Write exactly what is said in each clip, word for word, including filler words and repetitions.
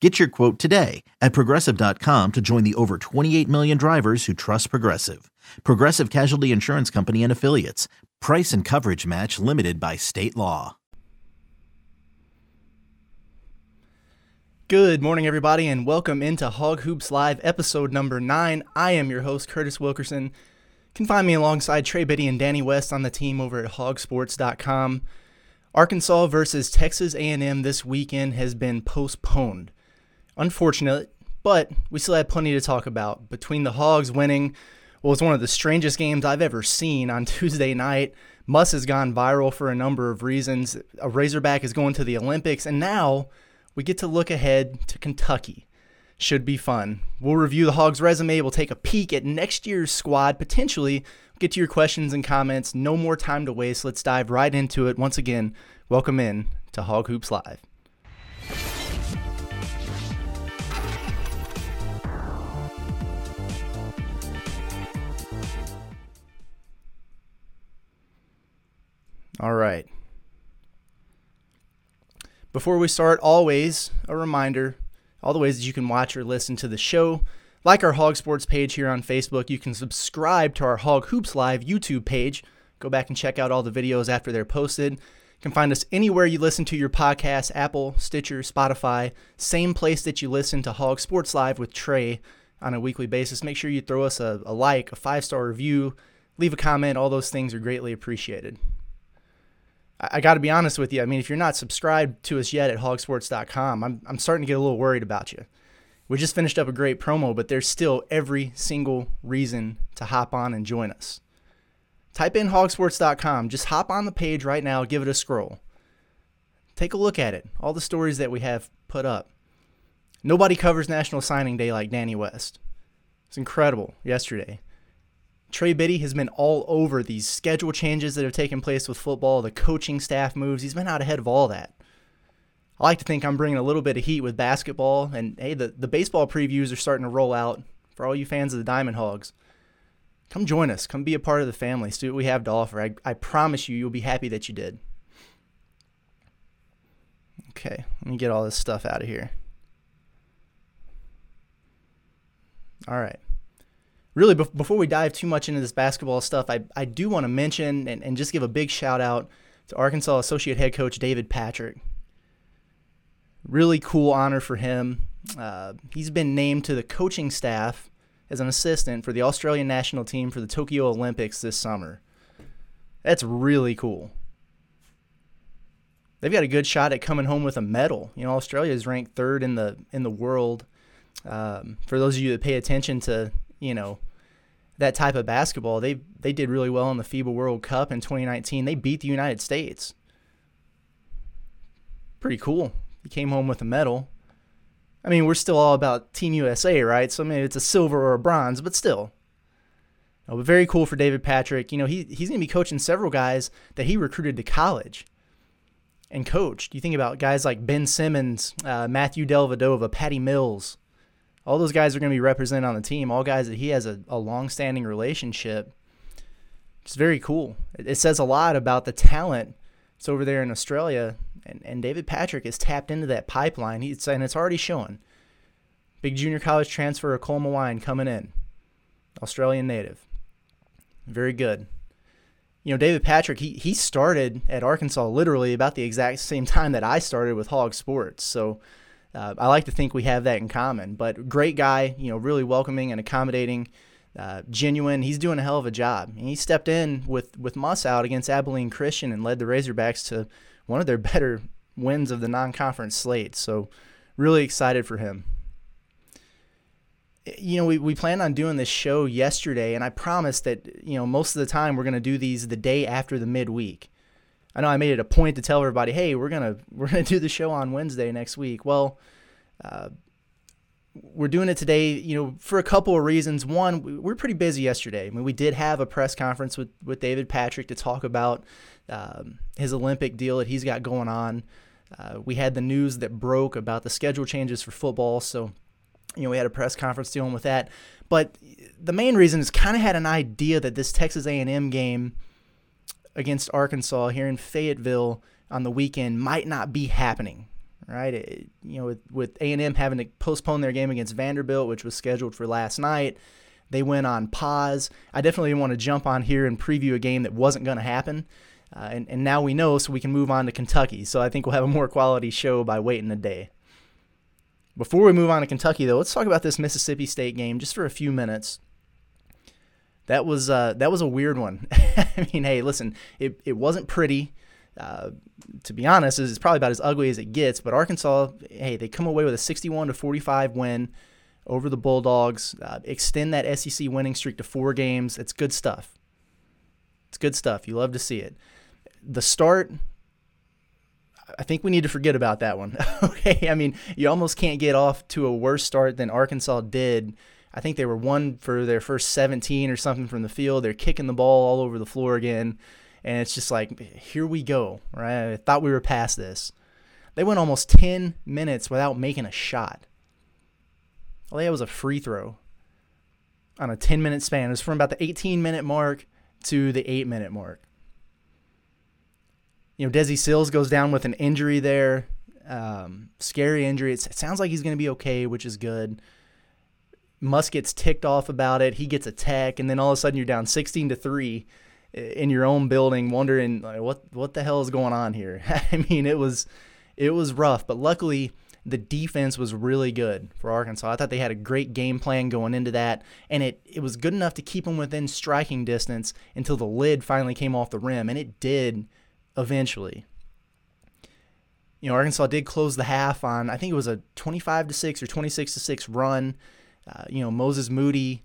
Get your quote today at Progressive dot com to join the over twenty-eight million drivers who trust Progressive. Progressive Casualty Insurance Company and Affiliates. Price and coverage match limited by state law. Good morning, everybody, and welcome into Hog Hoops Live, episode number nine. I am your host, Curtis Wilkerson. You can find me alongside Trey Biddy and Danny West on the team over at Hog sports dot com. Arkansas versus Texas A and M this weekend has been postponed. Unfortunate, but we still have plenty to talk about. Between the Hogs winning what was one of the strangest games I've ever seen on Tuesday night, Muss has gone viral for a number of reasons, a Razorback is going to the Olympics, and now we get to look ahead to Kentucky. Should be fun. We'll review the Hogs' resume, we'll take a peek at next year's squad, potentially get to your questions and comments. No more time to waste. Let's dive right into it. Once again, welcome in to Hog Hoops Live. All right. Before we start, always a reminder, all the ways that you can watch or listen to the show. Like our Hog Sports page here on Facebook, you can subscribe to our Hog Hoops Live YouTube page. Go back and check out all the videos after they're posted. You can find us anywhere you listen to your podcasts, Apple, Stitcher, Spotify, same place that you listen to Hog Sports Live with Trey on a weekly basis. Make sure you throw us a, a like, a five-star review, leave a comment. All those things are greatly appreciated. I got to be honest with you. I mean, if you're not subscribed to us yet at hog sports dot com, I'm I'm starting to get a little worried about you. We just finished up a great promo, but there's still every single reason to hop on and join us. Type in hog sports dot com. Just hop on the page right now. Give it a scroll. Take a look at it. All the stories that we have put up. Nobody covers National Signing Day like Danny West. It's incredible. Yesterday, Trey Biddy has been all over these schedule changes that have taken place with football, the coaching staff moves. He's been out ahead of all that. I like to think I'm bringing a little bit of heat with basketball, and hey, the, the baseball previews are starting to roll out for all you fans of the Diamond Hogs. Come join us. Come be a part of the family. See what we have to offer. I, I promise you, you'll be happy that you did. Okay, let me get all this stuff out of here. All right. Really, before we dive too much into this basketball stuff, I, I do want to mention and, and just give a big shout-out to Arkansas Associate Head Coach David Patrick. Really cool honor for him. Uh, he's been named to the coaching staff as an assistant for the Australian national team for the Tokyo Olympics this summer. That's really cool. They've got a good shot at coming home with a medal. You know, Australia is ranked third in the in the world. Um, for those of you that pay attention to, you know, that type of basketball, they they did really well in the FIBA World Cup in twenty nineteen. They beat the United States. Pretty cool. He came home with a medal. I mean, we're still all about Team U S A, right? So, I mean, it's a silver or a bronze, but still. No, but very cool for David Patrick. You know, he he's going to be coaching several guys that he recruited to college and coached. You think about guys like Ben Simmons, uh, Matthew Dellavedova, Patty Mills. All those guys are going to be represented on the team, all guys that he has a, a long-standing relationship. It's very cool. It, it says a lot about the talent that's over there in Australia, and, and David Patrick has tapped into that pipeline, He's, and it's already showing. Big junior college transfer of Cole Mawine coming in, Australian native. Very good. You know, David Patrick, he, he started at Arkansas literally about the exact same time that I started with Hog Sports, so Uh, I like to think we have that in common, but great guy, you know, really welcoming and accommodating, uh, genuine. He's doing a hell of a job. And he stepped in with, with Muss out against Abilene Christian and led the Razorbacks to one of their better wins of the non-conference slate. So really excited for him. You know, we, we planned on doing this show yesterday, and I promised that, you know, most of the time we're going to do these the day after the midweek. I know I made it a point to tell everybody, hey, we're gonna we're gonna do the show on Wednesday next week. Well, uh, we're doing it today, you know, for a couple of reasons. One, we were pretty busy yesterday. I mean, we did have a press conference with, with David Patrick to talk about um, his Olympic deal that he's got going on. Uh, we had the news that broke about the schedule changes for football, so you know we had a press conference dealing with that. But the main reason is kind of had an idea that this Texas A and M game against Arkansas here in Fayetteville on the weekend might not be happening, right? It, you know, with, with A and M having to postpone their game against Vanderbilt, which was scheduled for last night, they went on pause. I definitely didn't want to jump on here and preview a game that wasn't going to happen. Uh, and, and now we know, so we can move on to Kentucky. So I think we'll have a more quality show by waiting a day. Before we move on to Kentucky, though, let's talk about this Mississippi State game just for a few minutes. That was uh, that was a weird one. I mean, hey, listen, it, it wasn't pretty. Uh, to be honest, it's probably about as ugly as it gets. But Arkansas, hey, they come away with a sixty-one to forty-five win over the Bulldogs. Uh, extend that S E C winning streak to four games. It's good stuff. It's good stuff. You love to see it. The start, I think we need to forget about that one. Okay, I mean, you almost can't get off to a worse start than Arkansas did. I think they were one for their first seventeen or something from the field. They're kicking the ball all over the floor again, and it's just like, here we go, right? I thought we were past this. They went almost ten minutes without making a shot. All they had was a free throw on a ten-minute span. It was from about the eighteen-minute mark to the eight-minute mark. You know, Desi Sills goes down with an injury there, um, scary injury. It's, it sounds like he's going to be okay, which is good. Musk gets ticked off about it. He gets a tech, and then all of a sudden you're down sixteen to three in your own building, wondering like, what what the hell is going on here. I mean, it was it was rough, but luckily the defense was really good for Arkansas. I thought they had a great game plan going into that, and it, it was good enough to keep them within striking distance until the lid finally came off the rim, and it did. Eventually, you know, Arkansas did close the half on, I think it was a twenty-five to six or twenty-six to six run. Uh, you know, Moses Moody,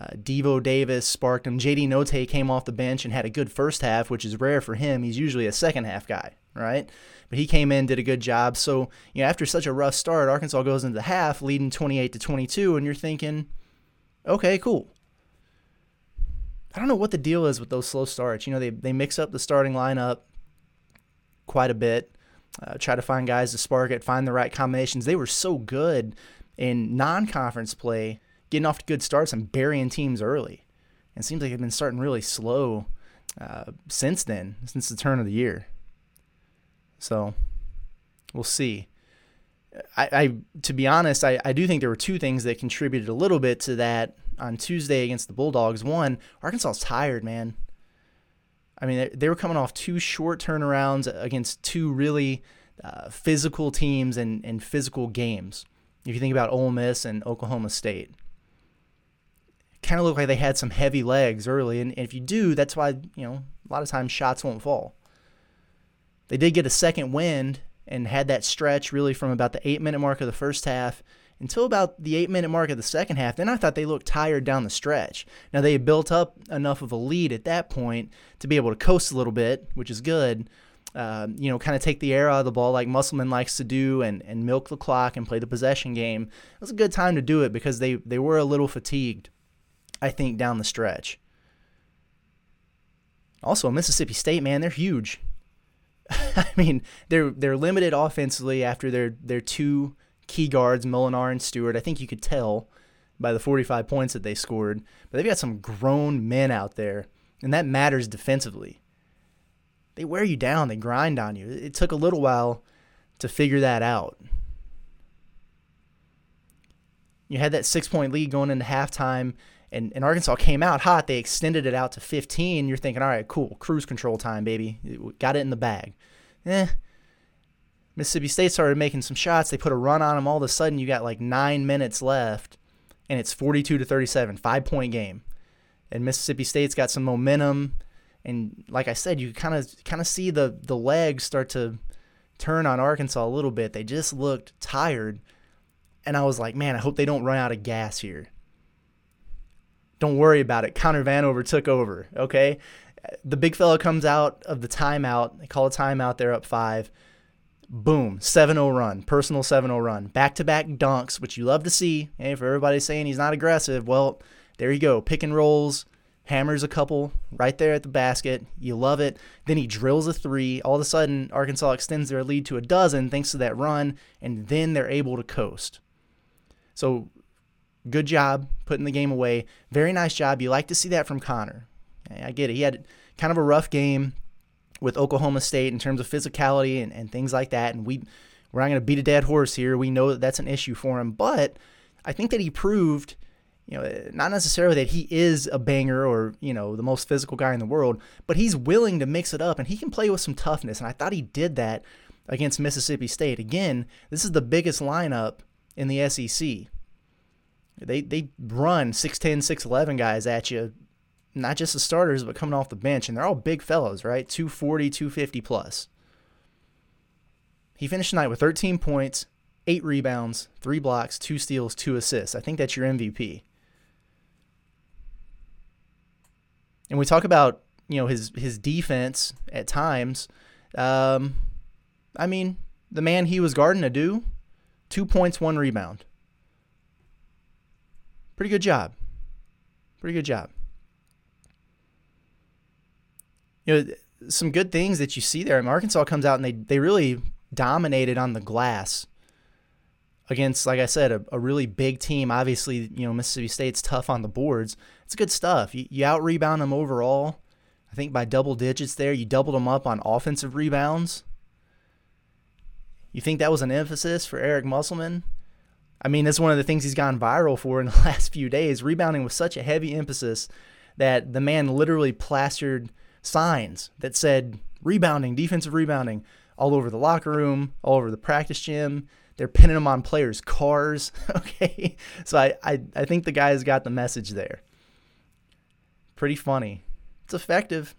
uh, Devo Davis sparked him. J D. Notae came off the bench and had a good first half, which is rare for him. He's usually a second half guy, right? But he came in, did a good job. So, you know, after such a rough start, Arkansas goes into the half leading twenty-eight to twenty-two, and you're thinking, okay, cool. I don't know what the deal is with those slow starts. You know, they they mix up the starting lineup quite a bit, uh, try to find guys to spark it, find the right combinations. They were so good in non-conference play, getting off to good starts and burying teams early. And it seems like they've been starting really slow uh, since then, since the turn of the year. So we'll see. I, I to be honest, I, I do think there were two things that contributed a little bit to that on Tuesday against the Bulldogs. One, Arkansas's tired, man. I mean, they were coming off two short turnarounds against two really uh, physical teams and, and physical games. If you think about Ole Miss and Oklahoma State, it kind of looked like they had some heavy legs early. And, and if you do, that's why, you know, a lot of times shots won't fall. They did get a second wind and had that stretch really from about the eight-minute mark of the first half until about the eight-minute mark of the second half. Then I thought they looked tired down the stretch. Now, they had built up enough of a lead at that point to be able to coast a little bit, which is good, uh, you know, kind of take the air out of the ball like Musselman likes to do and, and milk the clock and play the possession game. It was a good time to do it because they, they were a little fatigued, I think, down the stretch. Also, Mississippi State, man, they're huge. I mean, they're they're limited offensively after their, their two key guards, Molinar and Stewart. I think you could tell by the forty-five points that they scored. But they've got some grown men out there, and that matters defensively. They wear you down. They grind on you. It took a little while to figure that out. You had that six-point lead going into halftime, and, and Arkansas came out hot. They extended it out to fifteen. You're thinking, all right, cool, cruise control time, baby. Got it in the bag. Eh. Mississippi State started making some shots. They put a run on them. All of a sudden, you got like nine minutes left, and it's forty-two to thirty-seven, five-point game. And Mississippi State's got some momentum. And like I said, you kind of kind of see the the legs start to turn on Arkansas a little bit. They just looked tired, and I was like, man, I hope they don't run out of gas here. Don't worry about it. Connor Vanover took over, okay? The big fella comes out of the timeout. They call a timeout. They're up five. Boom, seven oh run, personal seven oh run. Back-to-back dunks, which you love to see. Hey, for everybody saying he's not aggressive, well, there you go. Pick and rolls, hammers a couple right there at the basket. You love it. Then he drills a three. All of a sudden, Arkansas extends their lead to a dozen thanks to that run, and then they're able to coast. So good job putting the game away. Very nice job. You like to see that from Connor. I get it. He had kind of a rough game with Oklahoma State in terms of physicality and, and things like that. And we, we're not going to beat a dead horse here. We know that that's an issue for him. But I think that he proved, you know, not necessarily that he is a banger or, you know, the most physical guy in the world, but he's willing to mix it up and he can play with some toughness. And I thought he did that against Mississippi State. Again, this is the biggest lineup in the S E C. They, they run six ten, six eleven guys at you, not just the starters, but coming off the bench. And they're all big fellows, right? two forty, two fifty plus. He finished tonight with thirteen points, eight rebounds, three blocks, two steals, two assists. I think that's your M V P. And we talk about, you know, his, his defense at times. Um, I mean, the man he was guarding, Adu, two points, one rebound. Pretty good job. Pretty good job. You know, some good things that you see there. I mean, Arkansas comes out and they, they really dominated on the glass against, like I said, a, a really big team. Obviously, you know, Mississippi State's tough on the boards. It's good stuff. You, you out-rebound them overall, I think, by double digits there. You doubled them up on offensive rebounds. You think that was an emphasis for Eric Musselman? I mean, that's one of the things he's gone viral for in the last few days. Rebounding was such a heavy emphasis that the man literally plastered signs that said rebounding, defensive rebounding, all over the locker room, all over the practice gym. They're pinning them on players' cars, okay? So I, I, I think the guy's got the message there. Pretty funny. It's effective.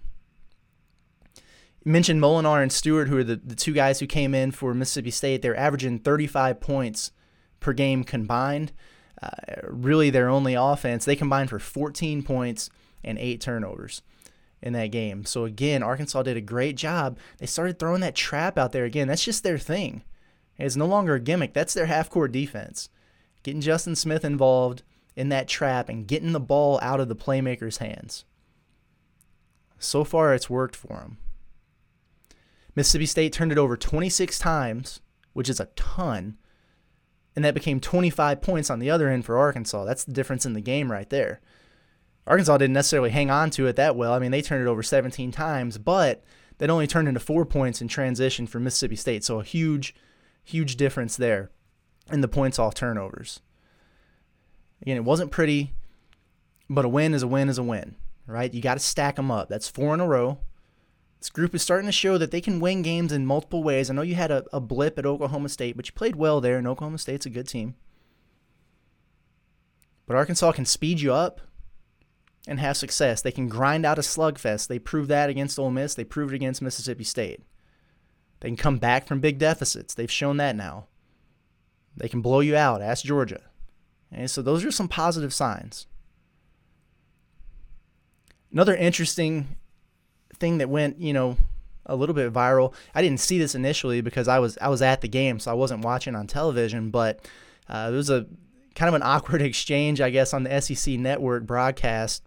You mentioned Molinar and Stewart, who are the, the two guys who came in for Mississippi State. They're averaging thirty-five points per game combined. Uh, really their only offense. They combined for fourteen points and eight turnovers in that game. So again, Arkansas did a great job. They started throwing that trap out there again. That's just their thing. It's no longer a gimmick. That's their half-court defense. Getting Justin Smith involved in that trap and getting the ball out of the playmaker's hands. So far, it's worked for them. Mississippi State turned it over twenty-six times, which is a ton, and that became twenty-five points on the other end for Arkansas. That's the difference in the game right there. Arkansas didn't necessarily hang on to it that well. I mean, they turned it over seventeen times, but that only turned into four points in transition for Mississippi State. So a huge, huge difference there in the points off turnovers. Again, it wasn't pretty, but a win is a win is a win, right? You got to stack them up. That's four in a row. This group is starting to show that they can win games in multiple ways. I know you had a, a blip at Oklahoma State, but you played well there, and Oklahoma State's a good team. But Arkansas can speed you up and have success. They can grind out a slugfest. They proved that against Ole Miss. They proved it against Mississippi State. They can come back from big deficits. They've shown that now. They can blow you out. Ask Georgia. And so those are some positive signs. Another interesting thing that went, you know, a little bit viral. I didn't see this initially because I was I was at the game, so I wasn't watching on television, but uh, there was a kind of an awkward exchange, I guess, on the S E C Network broadcast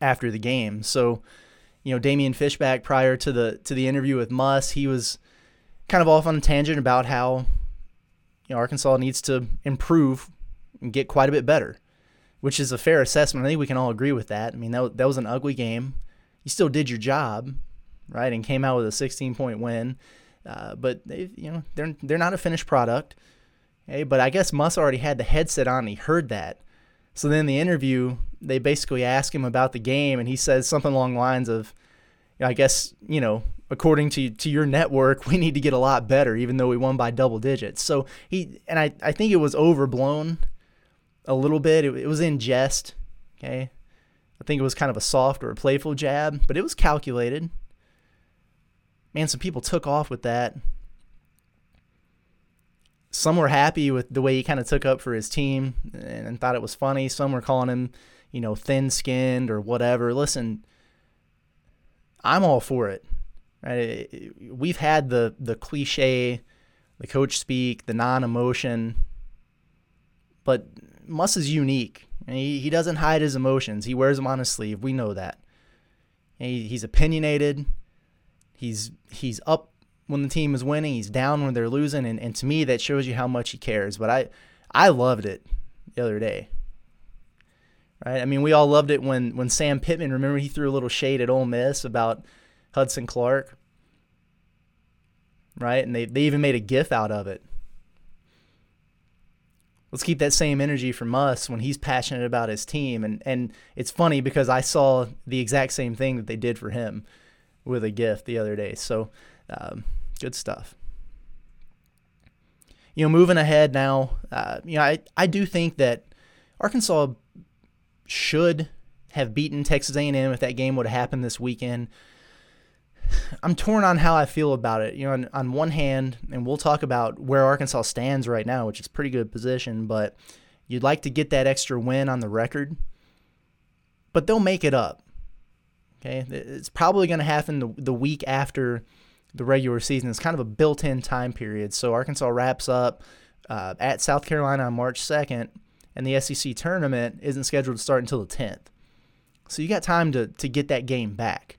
after the game. So, you know, Damian Fishback, prior to the to the interview with Muss, he was kind of off on a tangent about how, you know, Arkansas needs to improve and get quite a bit better, which is a fair assessment. I think we can all agree with that. I mean, that, that was an ugly game. You still did your job, right, and came out with a sixteen-point win. Uh, but they, you know, they're they're not a finished product. Hey, but I guess Muss already had the headset on. And he heard that. So then in the interview, they basically ask him about the game, and he says something along the lines of, I guess, you know, according to to your network, we need to get a lot better, even though we won by double digits. So he and I, I think it was overblown a little bit. It, it was in jest, okay? I think it was kind of a soft or a playful jab, but it was calculated. Man, some people took off with that. Some were happy with the way he kind of took up for his team and, and thought it was funny. Some were calling him, you know, thin-skinned or whatever. Listen, I'm all for it. Right? We've had the the cliche the coach speak, the non-emotion. But Muss is unique. And he, he doesn't hide his emotions. He wears them on his sleeve. We know that. And he, he's opinionated. He's he's up when the team is winning. He's down when they're losing. And, and to me, that shows you how much he cares. But I, I loved it the other day. Right? I mean, we all loved it when, when Sam Pittman, remember he threw a little shade at Ole Miss about Hudson Clark. Right? And they, they even made a gif out of it. Let's keep that same energy from us when he's passionate about his team. And, and it's funny because I saw the exact same thing that they did for him with a gif the other day. So um, good stuff. You know, moving ahead now, uh, you know, I, I do think that Arkansas should have beaten Texas A and M if that game would have happened this weekend. I'm torn on how I feel about it. You know, on, on one hand, and we'll talk about where Arkansas stands right now, which is pretty good position, but you'd like to get that extra win on the record. But they'll make it up. Okay? It's probably going to happen the, the week after the regular season. It's kind of a built-in time period. So Arkansas wraps up uh, at South Carolina on March second, and the S E C tournament isn't scheduled to start until the tenth. So you got time to to get that game back,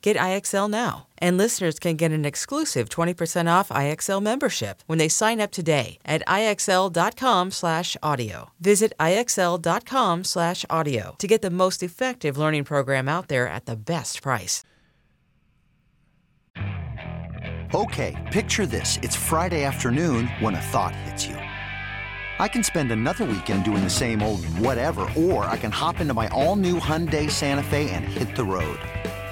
Get I X L now. And listeners can get an exclusive twenty percent off I X L membership when they sign up today at I X L dot com slash audio. Visit I X L dot com slash audio to get the most effective learning program out there at the best price. Okay, picture this. It's Friday afternoon when a thought hits you. I can spend another weekend doing the same old whatever, or I can hop into my all-new Hyundai Santa Fe and hit the road.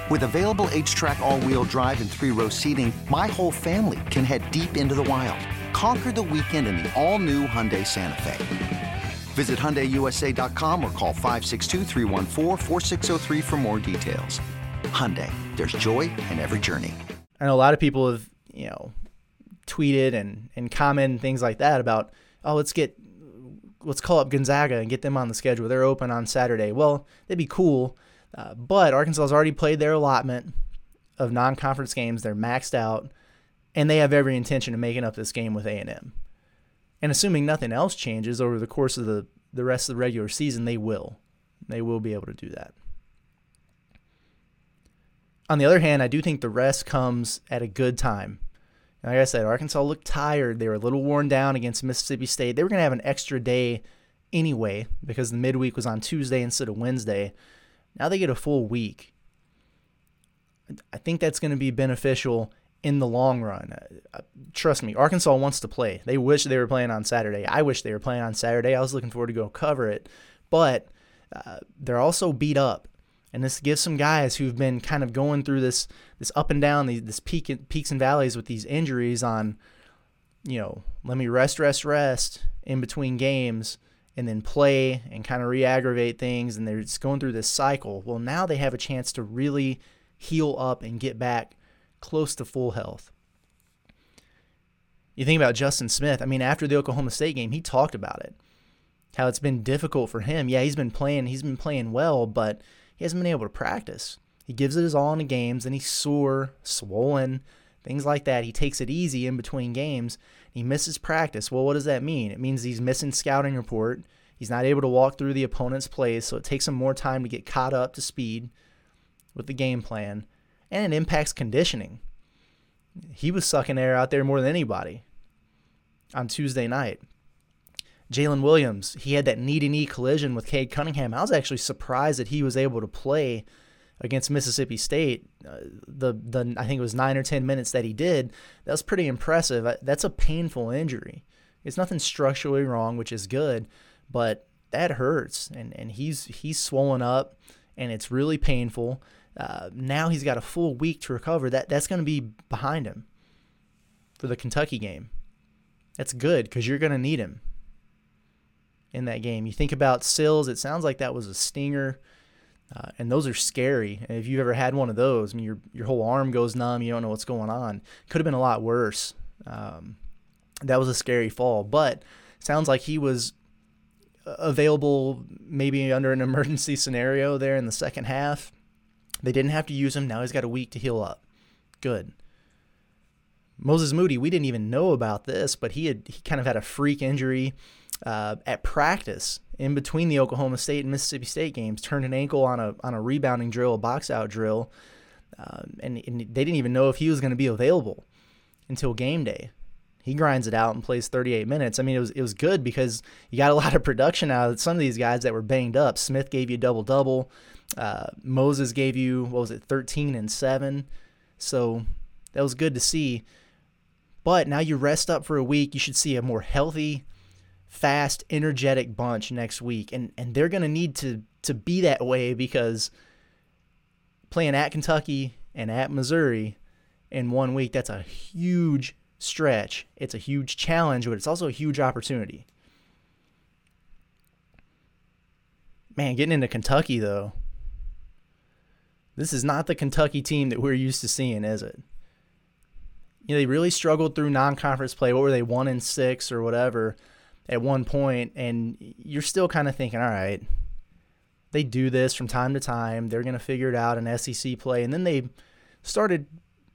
With available H-Track all-wheel drive and three-row seating, my whole family can head deep into the wild. Conquer the weekend in the all-new Hyundai Santa Fe. Visit Hyundai U S A dot com or call five six two, three one four, four six zero three for more details. Hyundai, there's joy in every journey. I know a lot of people have, you know, tweeted and, and commented and things like that about, oh, let's get, let's call up Gonzaga and get them on the schedule. They're open on Saturday. Well, that'd be cool. Uh, but Arkansas has already played their allotment of non-conference games. They're maxed out, and they have every intention of making up this game with A and M. And assuming nothing else changes over the course of the, the rest of the regular season, they will. They will be able to do that. On the other hand, I do think the rest comes at a good time. Like I said, Arkansas looked tired. They were a little worn down against Mississippi State. They were going to have an extra day anyway because the midweek was on Tuesday instead of Wednesday. Now they get a full week. I think that's going to be beneficial in the long run. Trust me, Arkansas wants to play. They wish they were playing on Saturday. I wish they were playing on Saturday. I was looking forward to go cover it. But uh, they're also beat up. And this gives some guys who've been kind of going through this this up and down, these, this peak and, peaks and valleys with these injuries on, you know, let me rest, rest, rest in between games, and then play and kind of re-aggravate things, and they're just going through this cycle. Well, now they have a chance to really heal up and get back close to full health. You think about Justin Smith. I mean, after the Oklahoma State game, he talked about it, how it's been difficult for him. Yeah, he's been playing. He's been playing well, but he hasn't been able to practice. He gives it his all in the games, and he's sore, swollen, things like that. He takes it easy in between games. He misses practice. Well, what does that mean? It means he's missing scouting report. He's not able to walk through the opponent's plays, so it takes him more time to get caught up to speed with the game plan. And it impacts conditioning. He was sucking air out there more than anybody on Tuesday night. Jalen Williams, he had that knee-to-knee collision with Cade Cunningham. I was actually surprised that he was able to play against Mississippi State, uh, the the I think it was nine or ten minutes that he did, that was pretty impressive. That's a painful injury. It's nothing structurally wrong, which is good, but that hurts, and and he's he's swollen up, and it's really painful. Uh, now he's got a full week to recover. That that's going to be behind him for the Kentucky game. That's good because you're going to need him in that game. You think about Sills, it sounds like that was a stinger, uh, and those are scary. And if you've ever had one of those, I mean, your your whole arm goes numb. You don't know what's going on. Could have been a lot worse. Um, that was a scary fall, but sounds like he was available maybe under an emergency scenario there in the second half. They didn't have to use him. Now he's got a week to heal up. Good. Moses Moody, we didn't even know about this, but he had he kind of had a freak injury uh, at practice in between the Oklahoma State and Mississippi State games. Turned an ankle on a on a rebounding drill, a box out drill, uh, and, and they didn't even know if he was going to be available until game day. He grinds it out and plays thirty-eight minutes. I mean, it was it was good because you got a lot of production out of some of these guys that were banged up. Smith gave you a double double. Uh, Moses gave you what was it, thirteen and seven. So that was good to see. But now you rest up for a week. You should see a more healthy, fast, energetic bunch next week. And and they're going to need to to be that way because playing at Kentucky and at Missouri in one week, that's a huge stretch. It's a huge challenge, but it's also a huge opportunity. Man, getting into Kentucky, though, this is not the Kentucky team that we're used to seeing, is it? You know, they really struggled through non-conference play. What were they, one and six or whatever at one point? And you're still kind of thinking, all right, they do this from time to time. They're going to figure it out in S E C play. And then they started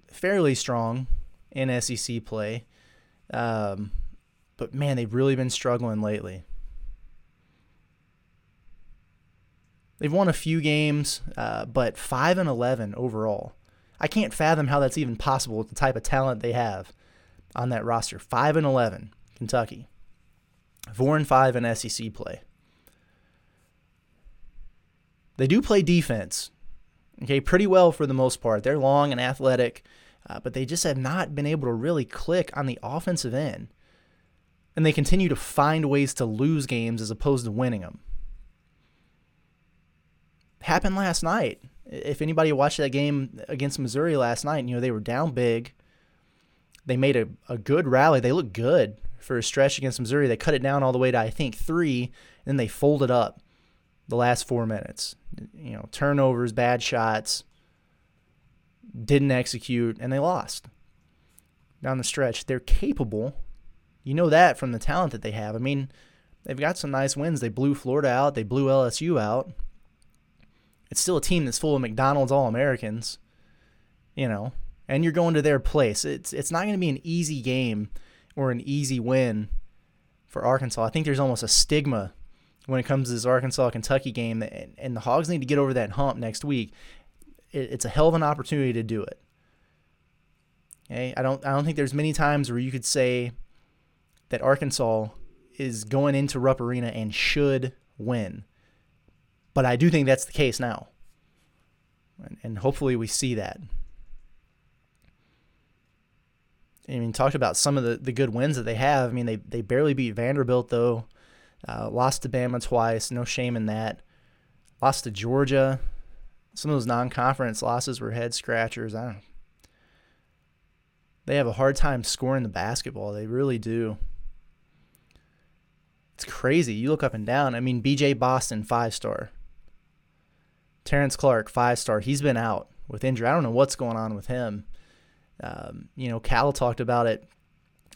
fairly strong in S E C play. Um, but, man, they've really been struggling lately. They've won a few games, uh, but five and eleven overall. I can't fathom how that's even possible with the type of talent they have on that roster. five and eleven, Kentucky. four and five in S E C play. They do play defense, okay, pretty well for the most part. They're long and athletic, uh, but they just have not been able to really click on the offensive end. And they continue to find ways to lose games as opposed to winning them. Happened last night. If anybody watched that game against Missouri last night, you know, they were down big. They made a, a good rally. They looked good for a stretch against Missouri. They cut it down all the way to, I think, three, and then they folded up the last four minutes. You know, turnovers, bad shots, didn't execute, and they lost down the stretch. They're capable. You know that from the talent that they have. I mean, they've got some nice wins. They blew Florida out. They blew L S U out. It's still a team that's full of McDonald's All-Americans, you know, and you're going to their place. It's it's not going to be an easy game or an easy win for Arkansas. I think there's almost a stigma when it comes to this Arkansas-Kentucky game, and, and the Hogs need to get over that hump next week. It, it's a hell of an opportunity to do it. Okay? I don't I don't think there's many times where you could say that Arkansas is going into Rupp Arena and should win. But I do think that's the case now, and, and hopefully we see that. I mean, talked about some of the, the good wins that they have. I mean, they, they barely beat Vanderbilt, though. Uh, lost to Bama twice. No shame in that. Lost to Georgia. Some of those non-conference losses were head-scratchers. I don't know. They have a hard time scoring the basketball. They really do. It's crazy. You look up and down. I mean, B J Boston, five-star. Terrence Clark, five-star. He's been out with injury. I don't know what's going on with him. Um, you know, Cal talked about it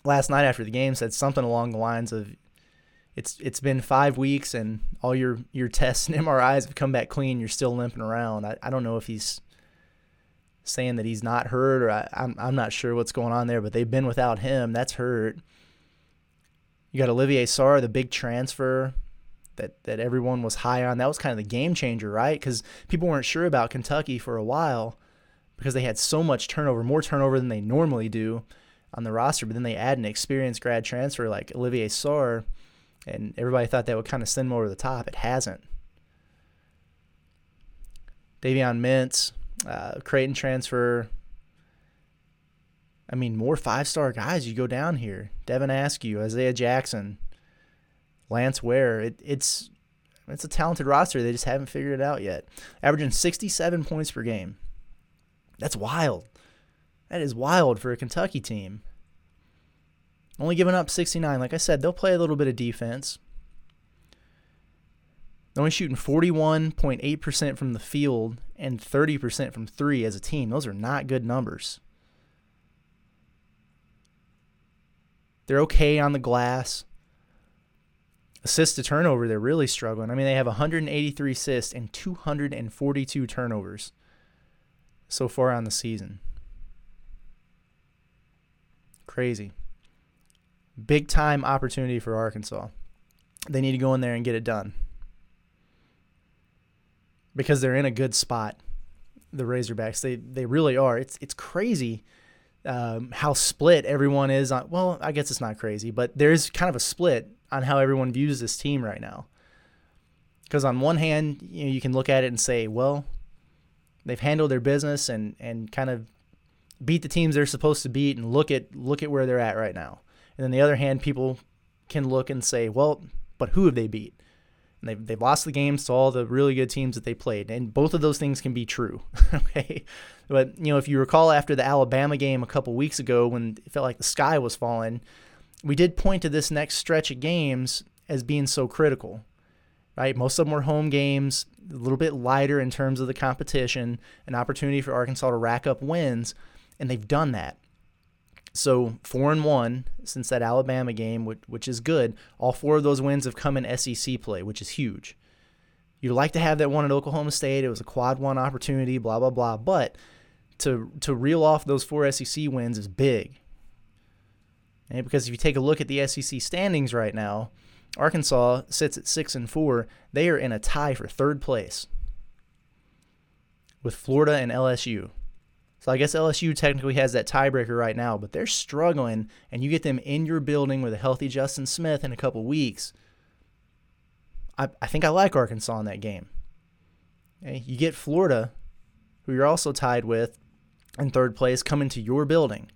last night after the game, said something along the lines of, it's it's been five weeks and all your, your tests and M R Is have come back clean. You're still limping around. I, I don't know if he's saying that he's not hurt, or I, I'm, I'm not sure what's going on there, but they've been without him. That's hurt. You got Olivier Saar, the big transfer that that everyone was high on. That was kind of the game changer, right? Because people weren't sure about Kentucky for a while because they had so much turnover, more turnover than they normally do on the roster. But then they add an experienced grad transfer like Olivier Saar, and everybody thought that would kind of send them over the top. It hasn't. Davion Mintz, uh, Creighton transfer. I mean, more five-star guys. You go down here. Devin Askew, Isaiah Jackson, Lance Ware. It, it's it's a talented roster. They just haven't figured it out yet. Averaging sixty-seven points per game. That's wild. That is wild for a Kentucky team. Only giving up sixty-nine. Like I said, they'll play a little bit of defense. They're only shooting forty-one point eight percent from the field and thirty percent from three as a team. Those are not good numbers. They're okay on the glass. Assist to turnover, they're really struggling. I mean, they have one hundred eighty-three assists and two hundred forty-two turnovers so far on the season. Crazy. Big time opportunity for Arkansas. They need to go in there and get it done, because they're in a good spot, the Razorbacks. They they really are. It's it's crazy um, how split everyone is on. Well, I guess it's not crazy, but there is kind of a split on how everyone views this team right now. Because on one hand, you know, you can look at it and say, well, they've handled their business and, and kind of beat the teams they're supposed to beat, and look at look at where they're at right now. And on the other hand, people can look and say, well, but who have they beat? And they've, they've lost the games to all the really good teams that they played. And both of those things can be true, okay? But, you know, if you recall after the Alabama game a couple weeks ago when it felt like the sky was falling, we did point to this next stretch of games as being so critical, right? Most of them were home games, a little bit lighter in terms of the competition, an opportunity for Arkansas to rack up wins, and they've done that. So four and one since that Alabama game, which, which is good. All four of those wins have come in S E C play, which is huge. You'd like to have that one at Oklahoma State. It was a quad one opportunity, blah, blah, blah. But to to reel off those four S E C wins is big. And because if you take a look at the S E C standings right now, Arkansas sits at six and four. They are in a tie for third place with Florida and L S U. So I guess L S U technically has that tiebreaker right now, but they're struggling, and you get them in your building with a healthy Justin Smith in a couple weeks. I, I think I like Arkansas in that game. Okay? You get Florida, who you're also tied with, in third place, coming to your building.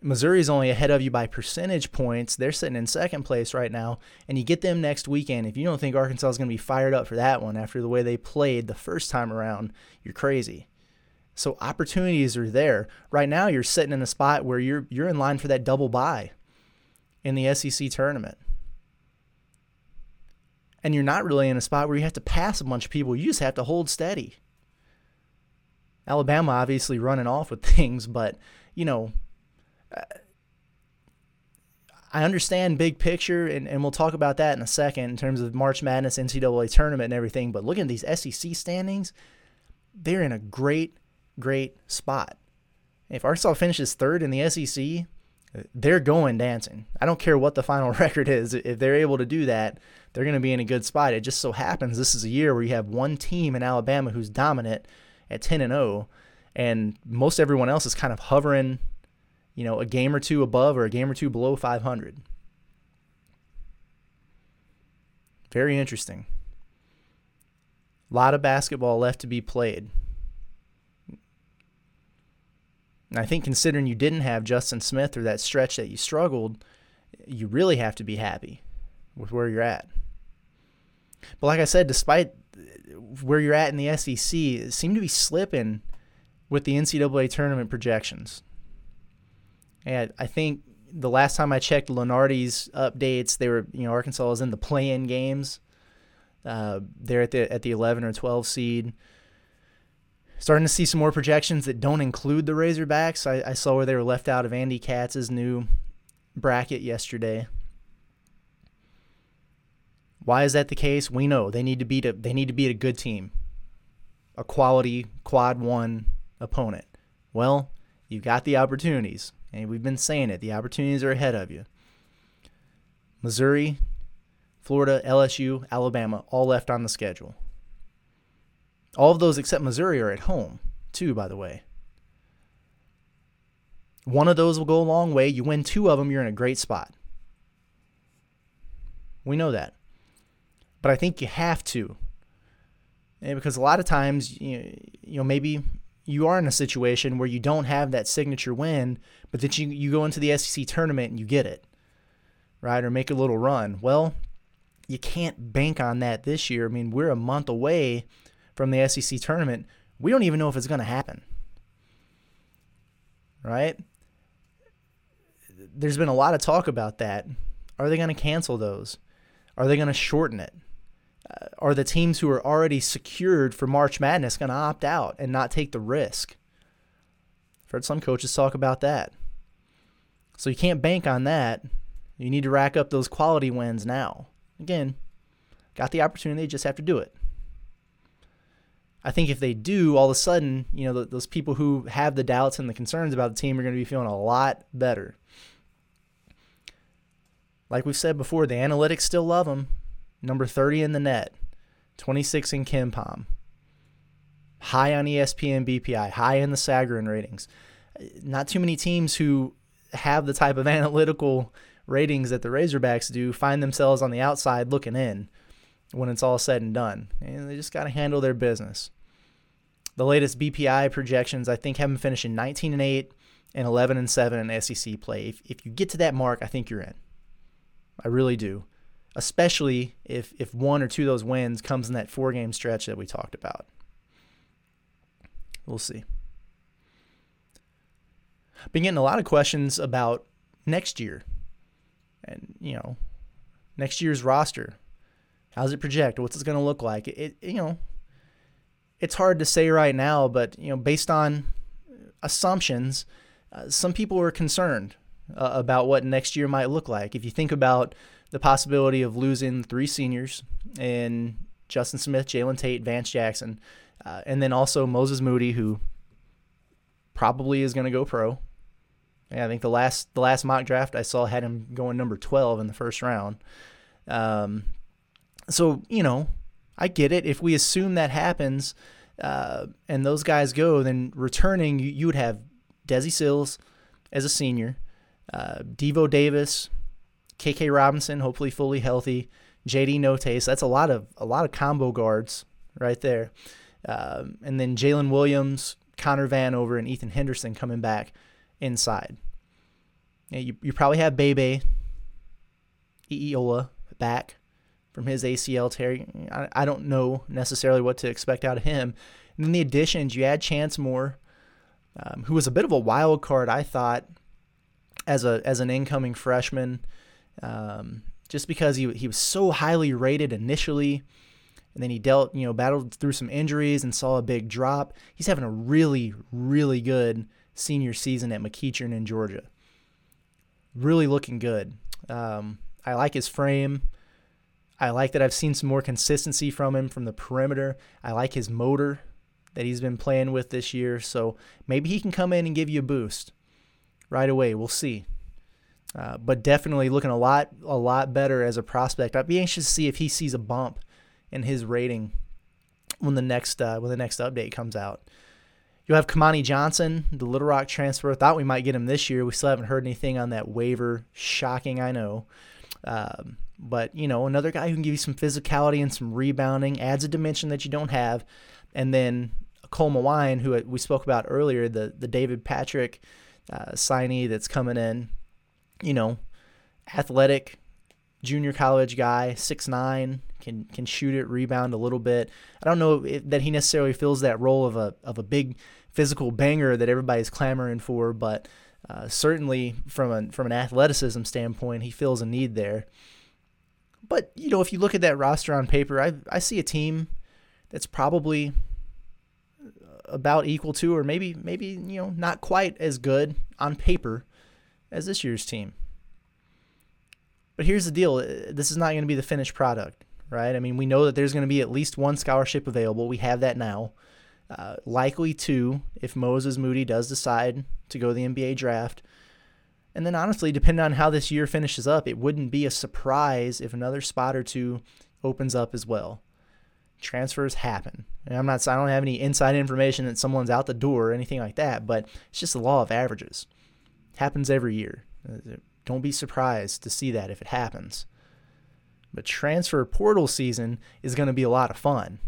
Missouri's only ahead of you by percentage points. They're sitting in second place right now, and you get them next weekend. If you don't think Arkansas is going to be fired up for that one after the way they played the first time around, you're crazy. So opportunities are there. Right now you're sitting in a spot where you're you're in line for that double bye in the S E C tournament. And you're not really in a spot where you have to pass a bunch of people. You just have to hold steady. Alabama obviously running off with things, but, you know, I understand big picture, and, and we'll talk about that in a second in terms of March Madness, N C double A tournament and everything, but looking at these S E C standings, they're in a great Great spot. If Arkansas finishes third in the S E C, they're going dancing. I don't care what the final record is. If they're able to do that, they're going to be in a good spot. It just so happens this is a year where you have one team in Alabama who's dominant at ten and oh, and most everyone else is kind of hovering, you know, a game or two above or a game or two below five hundred. Very interesting. A lot of basketball left to be played. And I think considering you didn't have Justin Smith or that stretch that you struggled, you really have to be happy with where you're at. But like I said, despite where you're at in the S E C, it seemed to be slipping with the N C double A tournament projections. And I think the last time I checked Lenardi's updates, they were, you know, Arkansas was in the play-in games. Uh, they're at the at the eleven or twelve seed. Starting to see some more projections that don't include the Razorbacks. I, I saw where they were left out of Andy Katz's new bracket yesterday. Why is that the case? We know they need to beat a they need to beat a good team, a quality quad one opponent. Well, you've got the opportunities, and we've been saying it. The opportunities are ahead of you. Missouri, Florida, L S U, Alabama, all left on the schedule. All of those except Missouri are at home, too, by the way. One of those will go a long way. You win two of them, you're in a great spot. We know that. But I think you have to. because a lot of times, you know, maybe you are in a situation where you don't have that signature win, but that you, you go into the S E C tournament and you get it, right? Or make a little run. Well, you can't bank on that this year. I mean, we're a month away from the S E C tournament. We don't even know if it's going to happen, right? There's been a lot of talk about that. Are they going to cancel those? Are they going to shorten it? Uh, are the teams who are already secured for March Madness going to opt out and not take the risk? I've heard some coaches talk about that. So you can't bank on that. You need to rack up those quality wins now. Again, got the opportunity, just have to do it. I think if they do, all of a sudden, you know, th- those people who have the doubts and the concerns about the team are going to be feeling a lot better. Like we've said before, the analytics still love them. Number thirty in the net, twenty-six in KenPom, high on E S P N B P I, high in the Sagarin ratings. Not too many teams who have the type of analytical ratings that the Razorbacks do find themselves on the outside looking in when it's all said and done. And they just got to handle their business. The latest B P I projections, I think, have them finishing nineteen and eight and eleven and seven in S E C play. If, if you get to that mark, I think you're in. I really do, especially if, if one or two of those wins comes in that four-game stretch that we talked about. We'll see. I've been getting a lot of questions about next year and, you know, next year's roster. How's it project? What's it going to look like? It, it, you know, it's hard to say right now, but, you know, based on assumptions, uh, some people are concerned Uh, about what next year might look like. If you think about the possibility of losing three seniors in Justin Smith, Jalen Tate, Vance Jackson, uh, and then also Moses Moody, who probably is going to go pro. Yeah, I think the last the last mock draft I saw had him going number twelve in the first round. Um, so, you know, I get it. If we assume that happens uh, and those guys go, then returning, you, you would have Desi Sills as a senior, Uh, Devo Davis, K K Robinson, hopefully fully healthy, J D. Notae. So that's a lot of a lot of combo guards right there, um, and then Jalen Williams, Connor Vanover, and Ethan Henderson coming back inside. Yeah, you you probably have Bebe Eola back from his A C L tear. I, I don't know necessarily what to expect out of him. And then the additions, you add Chance Moore, um, who was a bit of a wild card, I thought, as a as an incoming freshman, um, just because he he was so highly rated initially, and then he dealt you know battled through some injuries and saw a big drop. He's having a really really good senior season at McEachern in Georgia. Really looking good. Um, I like his frame. I like that I've seen some more consistency from him from the perimeter. I like his motor that he's been playing with this year. So maybe he can come in and give you a boost right away. We'll see. Uh, but definitely looking a lot a lot better as a prospect. I'd be anxious to see if he sees a bump in his rating when the next uh, when the next update comes out. You'll have Kamani Johnson, the Little Rock transfer. I thought we might get him this year. We still haven't heard anything on that waiver. Shocking, I know. Um, but, you know, another guy who can give you some physicality and some rebounding, adds a dimension that you don't have. And then Cole Mawine, who we spoke about earlier, the, the David Patrick Uh, signee that's coming in, you know, athletic junior college guy, six nine, can can shoot it, rebound a little bit. I don't know if, that he necessarily fills that role of a of a big physical banger that everybody's clamoring for, but uh, certainly from a, from an athleticism standpoint, he fills a need there. But you know, if you look at that roster on paper, I I see a team that's probably about equal to, or maybe maybe you know not quite as good on paper as this year's team. But here's the deal: this is not going to be the finished product, right? I mean, we know that there's going to be at least one scholarship available. We have that now, uh, likely two if Moses Moody does decide to go to the N B A draft. And then honestly, depending on how this year finishes up, it wouldn't be a surprise if another spot or two opens up as well. Transfers happen. And I'm not I don't have any inside information that someone's out the door or anything like that, but it's just the law of averages. It happens every year. Don't be surprised to see that if it happens. But transfer portal season is going to be a lot of fun.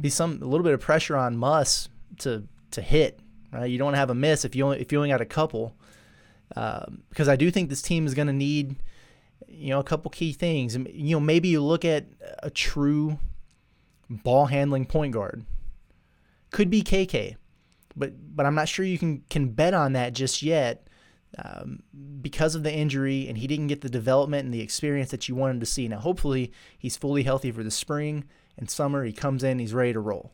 be some a little bit of pressure on Muss to to hit. Right, you don't want to have a miss if you only, if you only got a couple, uh, because I do think this team is going to need, you know, a couple key things. And, you know, maybe you look at a true ball handling point guard. Could be K K, but but I'm not sure you can can bet on that just yet, um, because of the injury, and he didn't get the development and the experience that you wanted to see. Now, hopefully, he's fully healthy for the spring and summer. He comes in, he's ready to roll.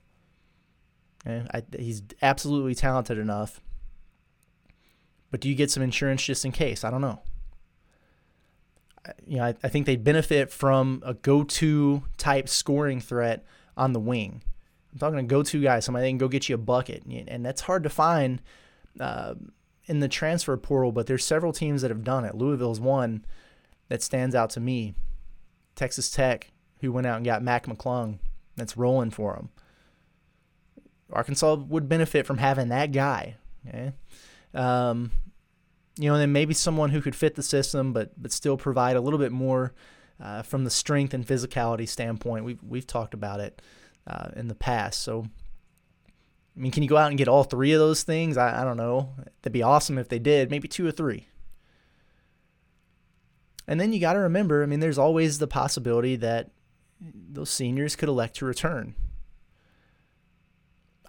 I, he's absolutely talented enough, but do you get some insurance just in case? I don't know. I, you know, I, I think they'd benefit from a go-to type scoring threat on the wing. I'm talking a go-to guy, somebody that can go get you a bucket, and that's hard to find uh, in the transfer portal. But there's several teams that have done it. Louisville's one that stands out to me. Texas Tech, who went out and got Mac McClung, that's rolling for them. Arkansas would benefit from having that guy. Okay? Um, you know, and then maybe someone who could fit the system but but still provide a little bit more uh, from the strength and physicality standpoint. We've, we've talked about it uh, in the past. So, I mean, can you go out and get all three of those things? I, I don't know. That'd be awesome if they did. Maybe two or three. And then you got to remember, I mean, there's always the possibility that those seniors could elect to return.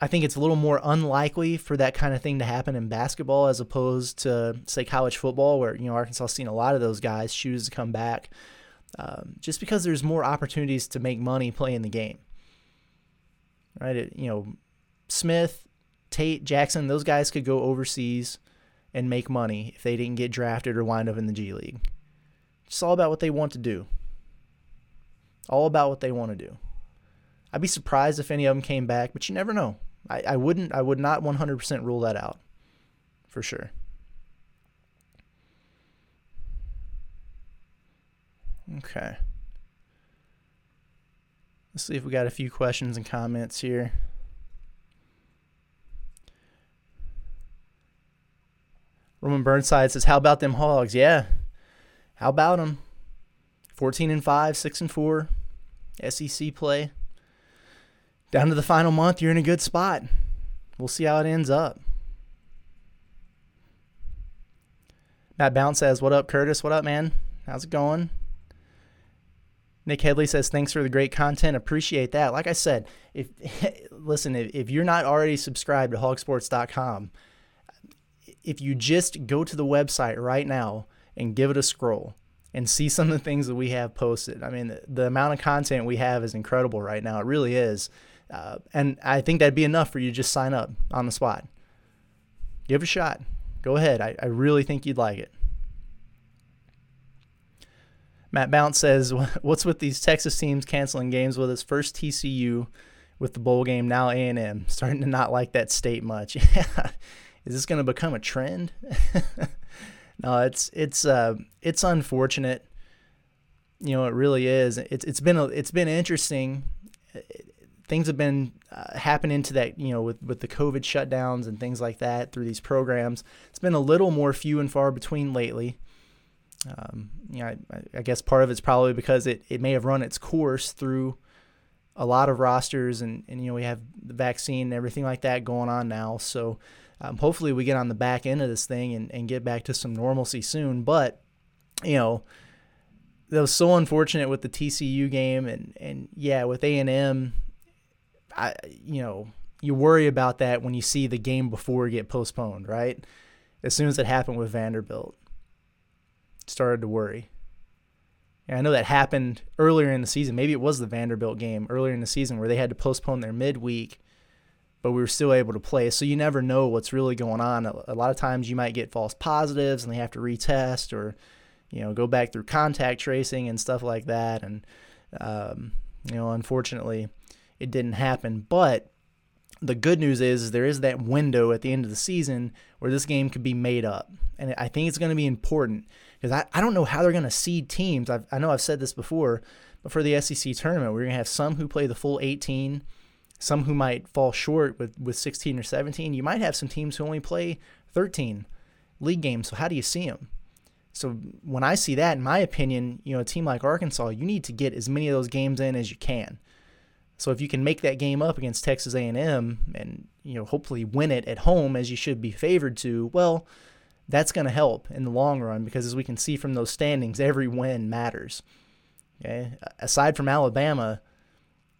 I think it's a little more unlikely for that kind of thing to happen in basketball as opposed to, say, college football, where, you know, Arkansas has seen a lot of those guys choose to come back um, just because there's more opportunities to make money playing the game. Right? It, you know, Smith, Tate, Jackson, those guys could go overseas and make money if they didn't get drafted or wind up in the G League. It's all about what they want to do. All about what they want to do. I'd be surprised if any of them came back, but you never know. I, I wouldn't, I would not one hundred percent rule that out, for sure. Okay. Let's see if we got a few questions and comments here. Roman Burnside says, "How about them Hogs?" Yeah, how about them? fourteen and five, six and four, S E C play. Down to the final month, you're in a good spot. We'll see how it ends up. Matt Bounce says, "What up, Curtis? What up, man? How's it going?" Nick Headley says, "Thanks for the great content. Appreciate that." Like I said, if listen, if, if you're not already subscribed to hog sports dot com, if you just go to the website right now and give it a scroll, and see some of the things that we have posted. I mean, the, the amount of content we have is incredible right now. It really is. Uh, and I think that'd be enough for you to just sign up on the spot. Give it a shot. Go ahead. I, I really think you'd like it. Matt Bounce says, "What's with these Texas teams canceling games with us? First T C U with the bowl game, now A and M. Starting to not like that state much." Is this going to become a trend? No, it's it's uh it's unfortunate. You know, it really is. It's it's been a, it's been interesting. Things have been uh, happening to that, you know, with, with the COVID shutdowns and things like that through these programs. It's been a little more few and far between lately. Um, you know, I, I guess part of it's probably because it, it may have run its course through a lot of rosters, and, and you know, we have the vaccine and everything like that going on now, so. Um, hopefully we get on the back end of this thing and, and get back to some normalcy soon. But, you know, that was so unfortunate with the T C U game. And, and yeah, with A and M, I, you know, you worry about that when you see the game before get postponed, right? As soon as it happened with Vanderbilt, started to worry. And I know that happened earlier in the season. Maybe it was the Vanderbilt game earlier in the season where they had to postpone their midweek, but we were still able to play. So you never know what's really going on. A lot of times you might get false positives and they have to retest or, you know, go back through contact tracing and stuff like that. And, um, you know, unfortunately it didn't happen. But the good news is there is that window at the end of the season where this game could be made up. And I think it's going to be important because I, I don't know how they're going to seed teams. I've, I know I've said this before, but for the S E C tournament, we're going to have some who play the full eighteen, some who might fall short with, with sixteen or seventeen. You might have some teams who only play thirteen league games. So how do you see them? So when I see that, in my opinion, you know, a team like Arkansas, you need to get as many of those games in as you can. So if you can make that game up against Texas A and M and, you know, hopefully win it at home as you should be favored to, well, that's going to help in the long run because, as we can see from those standings, every win matters. Okay? Aside from Alabama,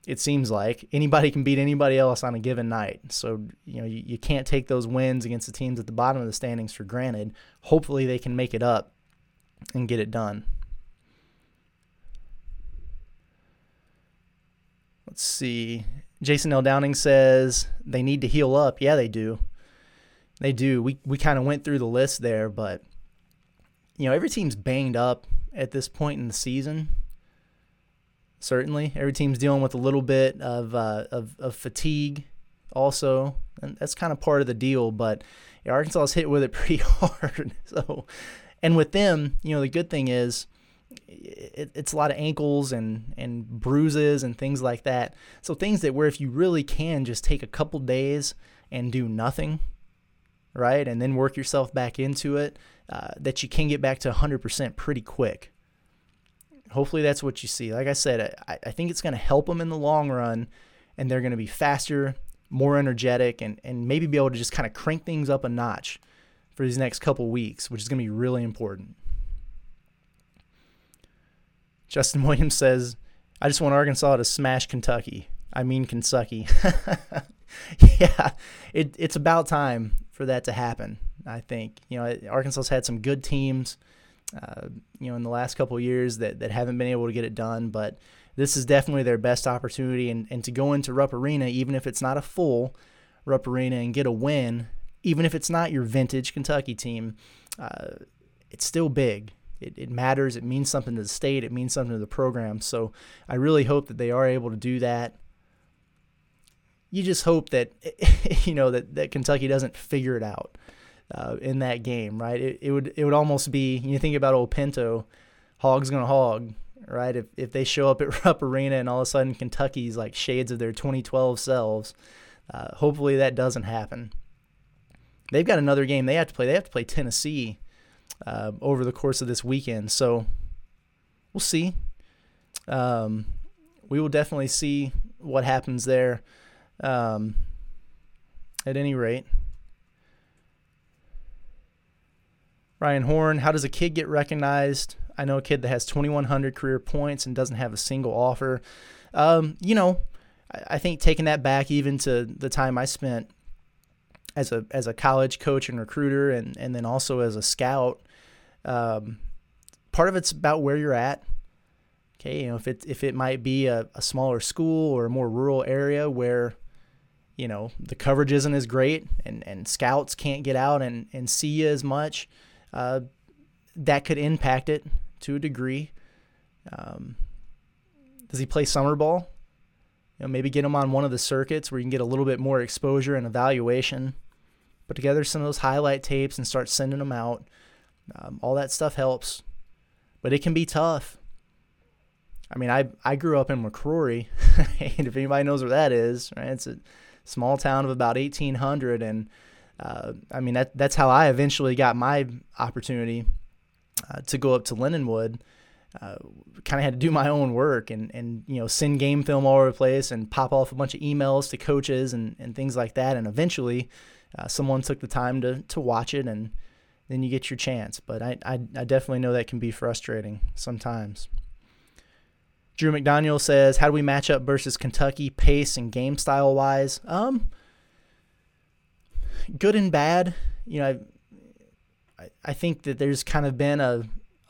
it seems like anybody can beat anybody else on a given night. So, you know, you, you can't take those wins against the teams at the bottom of the standings for granted. Hopefully they can make it up and get it done. Let's see. Jason L. Downing says they need to heal up. Yeah, they do. They do. We we kind of went through the list there, but, you know, every team's banged up at this point in the season. Certainly, every team's dealing with a little bit of uh, of, of fatigue, also, and that's kind of part of the deal. But yeah, Arkansas's hit with it pretty hard. So, and with them, you know, the good thing is it, it's a lot of ankles and and bruises and things like that. So things that where if you really can just take a couple days and do nothing, right, and then work yourself back into it, uh, that you can get back to one hundred percent pretty quick. Hopefully that's what you see. Like I said, I, I think it's going to help them in the long run, and they're going to be faster, more energetic, and, and maybe be able to just kind of crank things up a notch for these next couple weeks, which is going to be really important. Justin Williams says, I just want Arkansas to smash Kentucky. I mean Kentucky. Yeah, it, it's about time for that to happen, I think. You know, Arkansas's had some good teams, Uh, you know, in the last couple of years that, that haven't been able to get it done, but this is definitely their best opportunity. And, and to go into Rupp Arena, even if it's not a full Rupp Arena, and get a win, even if it's not your vintage Kentucky team, uh, it's still big. It, it matters. It means something to the state. It means something to the program. So I really hope that they are able to do that. You just hope that, you know, that, that Kentucky doesn't figure it out Uh, in that game, right? It, it would it would almost be, you think about old Pinto, hog's gonna hog, right? If if they show up at Rupp Arena and all of a sudden Kentucky's like shades of their twenty twelve selves, uh, hopefully that doesn't happen. They've got another game they have to play. They have to play Tennessee uh, over the course of this weekend, so we'll see. Um, we will definitely see what happens there. Um, at any rate. Ryan Horn, how does a kid get recognized? I know a kid that has twenty-one hundred career points and doesn't have a single offer. Um, you know, I, I think taking that back even to the time I spent as a as a college coach and recruiter, and, and then also as a scout, um, part of it's about where you're at. Okay, you know, if it if it might be a, a smaller school or a more rural area where, you know, the coverage isn't as great and, and scouts can't get out and, and see you as much, Uh, that could impact it to a degree. Um, does he play summer ball? You know, maybe get him on one of the circuits where you can get a little bit more exposure and evaluation. Put together some of those highlight tapes and start sending them out. Um, all that stuff helps, but it can be tough. I mean, I I grew up in McCrory, and if anybody knows where that is, right? It's a small town of about eighteen hundred, and Uh, I mean, that that's how I eventually got my opportunity uh, to go up to Lindenwood. Uh, kind of had to do my own work and, and, you know, send game film all over the place and pop off a bunch of emails to coaches and, and things like that. And eventually uh, someone took the time to, to watch it, and then you get your chance. But I, I, I definitely know that can be frustrating sometimes. Drew McDaniel says, how do we match up versus Kentucky pace and game style wise? Um, Good and bad. You know, I, I think that there's kind of been a,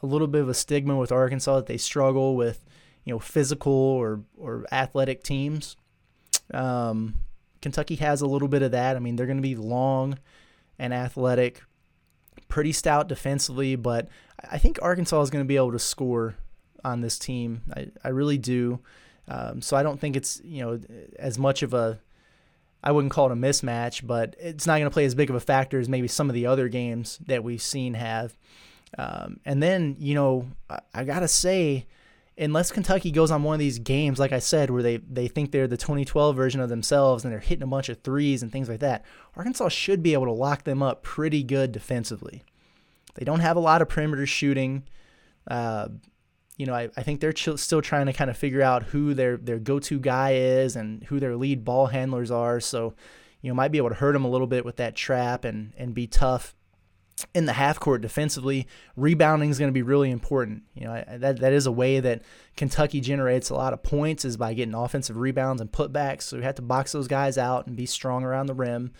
a little bit of a stigma with Arkansas that they struggle with, you know, physical or, or athletic teams. Um, Kentucky has a little bit of that. I mean, they're going to be long and athletic, pretty stout defensively, but I think Arkansas is going to be able to score on this team. I, I really do. Um, so I don't think it's, you know, as much of a, I wouldn't call it a mismatch, but it's not going to play as big of a factor as maybe some of the other games that we've seen have. Um, and then, you know, I, I got to say, unless Kentucky goes on one of these games, like I said, where they, they think they're the twenty twelve version of themselves and they're hitting a bunch of threes and things like that, Arkansas should be able to lock them up pretty good defensively. They don't have a lot of perimeter shooting. Uh, you know, I, I think they're ch- still trying to kind of figure out who their, their go-to guy is and who their lead ball handlers are. So, you know, might be able to hurt them a little bit with that trap and, and be tough in the half court defensively. Rebounding is going to be really important. You know, I, that that is a way that Kentucky generates a lot of points, is by getting offensive rebounds and putbacks. So we have to box those guys out and be strong around the rim,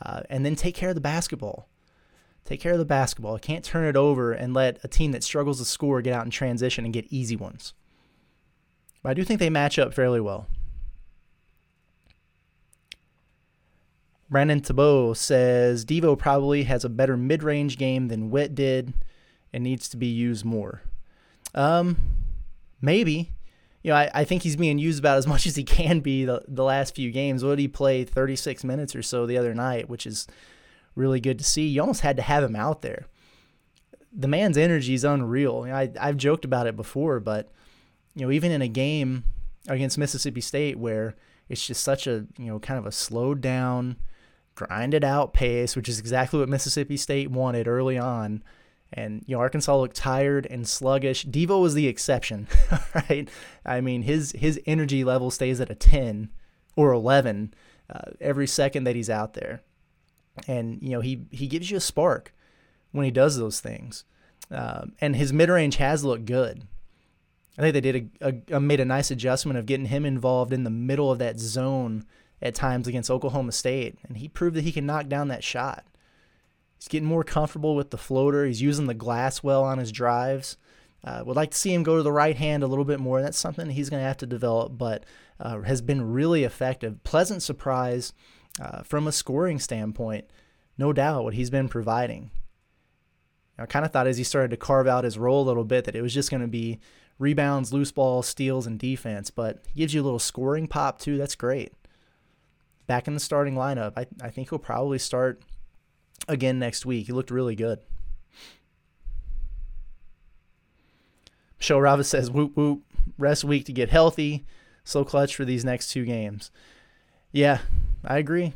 uh, and then take care of the basketball. Take care of the basketball. Can't turn it over and let a team that struggles to score get out in transition and get easy ones. But I do think they match up fairly well. Brandon Thibault says, Devo probably has a better mid-range game than Witt did and needs to be used more. Um, maybe. You know, I, I think he's being used about as much as he can be the, the last few games. What did he play, thirty-six minutes or so the other night, which is really good to see. You almost had to have him out there. The man's energy is unreal. You know, I, I've joked about it before, but you know, even in a game against Mississippi State where it's just such a, you know, kind of a slowed down, grinded out pace, which is exactly what Mississippi State wanted early on, and you know, Arkansas looked tired and sluggish. Devo was the exception, right? I mean, his his energy level stays at a ten or eleven uh, every second that he's out there. And, you know, he, he gives you a spark when he does those things. Um, and his mid-range has looked good. I think they did a, a made a nice adjustment of getting him involved in the middle of that zone at times against Oklahoma State. And he proved that he can knock down that shot. He's getting more comfortable with the floater. He's using the glass well on his drives. Uh, would like to see him go to the right hand a little bit more. That's something he's going to have to develop, but uh, has been really effective. Pleasant surprise. Uh, from a scoring standpoint, no doubt what he's been providing. I kind of thought as he started to carve out his role a little bit that it was just going to be rebounds, loose balls, steals, and defense, but he gives you a little scoring pop too. That's great. Back in the starting lineup, I, I think he'll probably start again next week. He looked really good. Michelle Rava says, whoop, whoop, rest week to get healthy. So clutch for these next two games. Yeah, I agree.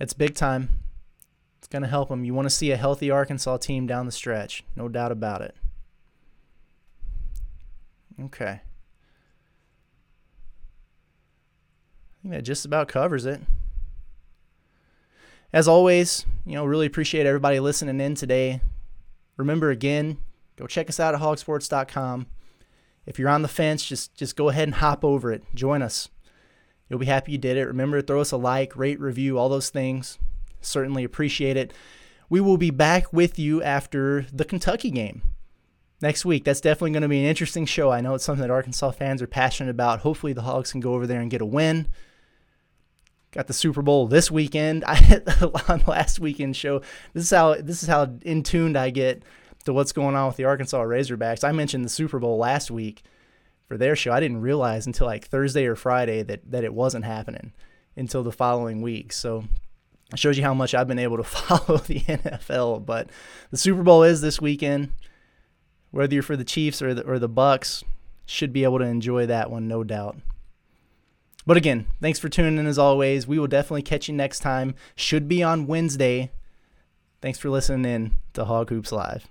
It's big time. It's going to help them. You want to see a healthy Arkansas team down the stretch. No doubt about it. Okay. I think that just about covers it. As always, you know, really appreciate everybody listening in today. Remember, again, go check us out at hog sports dot com. If you're on the fence, just, just go ahead and hop over it. Join us. You'll be happy you did it. Remember to throw us a like, rate, review, all those things. Certainly appreciate it. We will be back with you after the Kentucky game next week. That's definitely going to be an interesting show. I know it's something that Arkansas fans are passionate about. Hopefully the Hogs can go over there and get a win. Got the Super Bowl this weekend. I on last weekend's show. This is how this is how in tuned I get to what's going on with the Arkansas Razorbacks. I mentioned the Super Bowl last week for their show. I didn't realize until like Thursday or Friday that, that it wasn't happening until the following week. So it shows you how much I've been able to follow the N F L. But the Super Bowl is this weekend. Whether you're for the Chiefs or the, or the Bucks, should be able to enjoy that one, no doubt. But again, thanks for tuning in as always. We will definitely catch you next time. Should be on Wednesday. Thanks for listening in to Hog Hoops Live.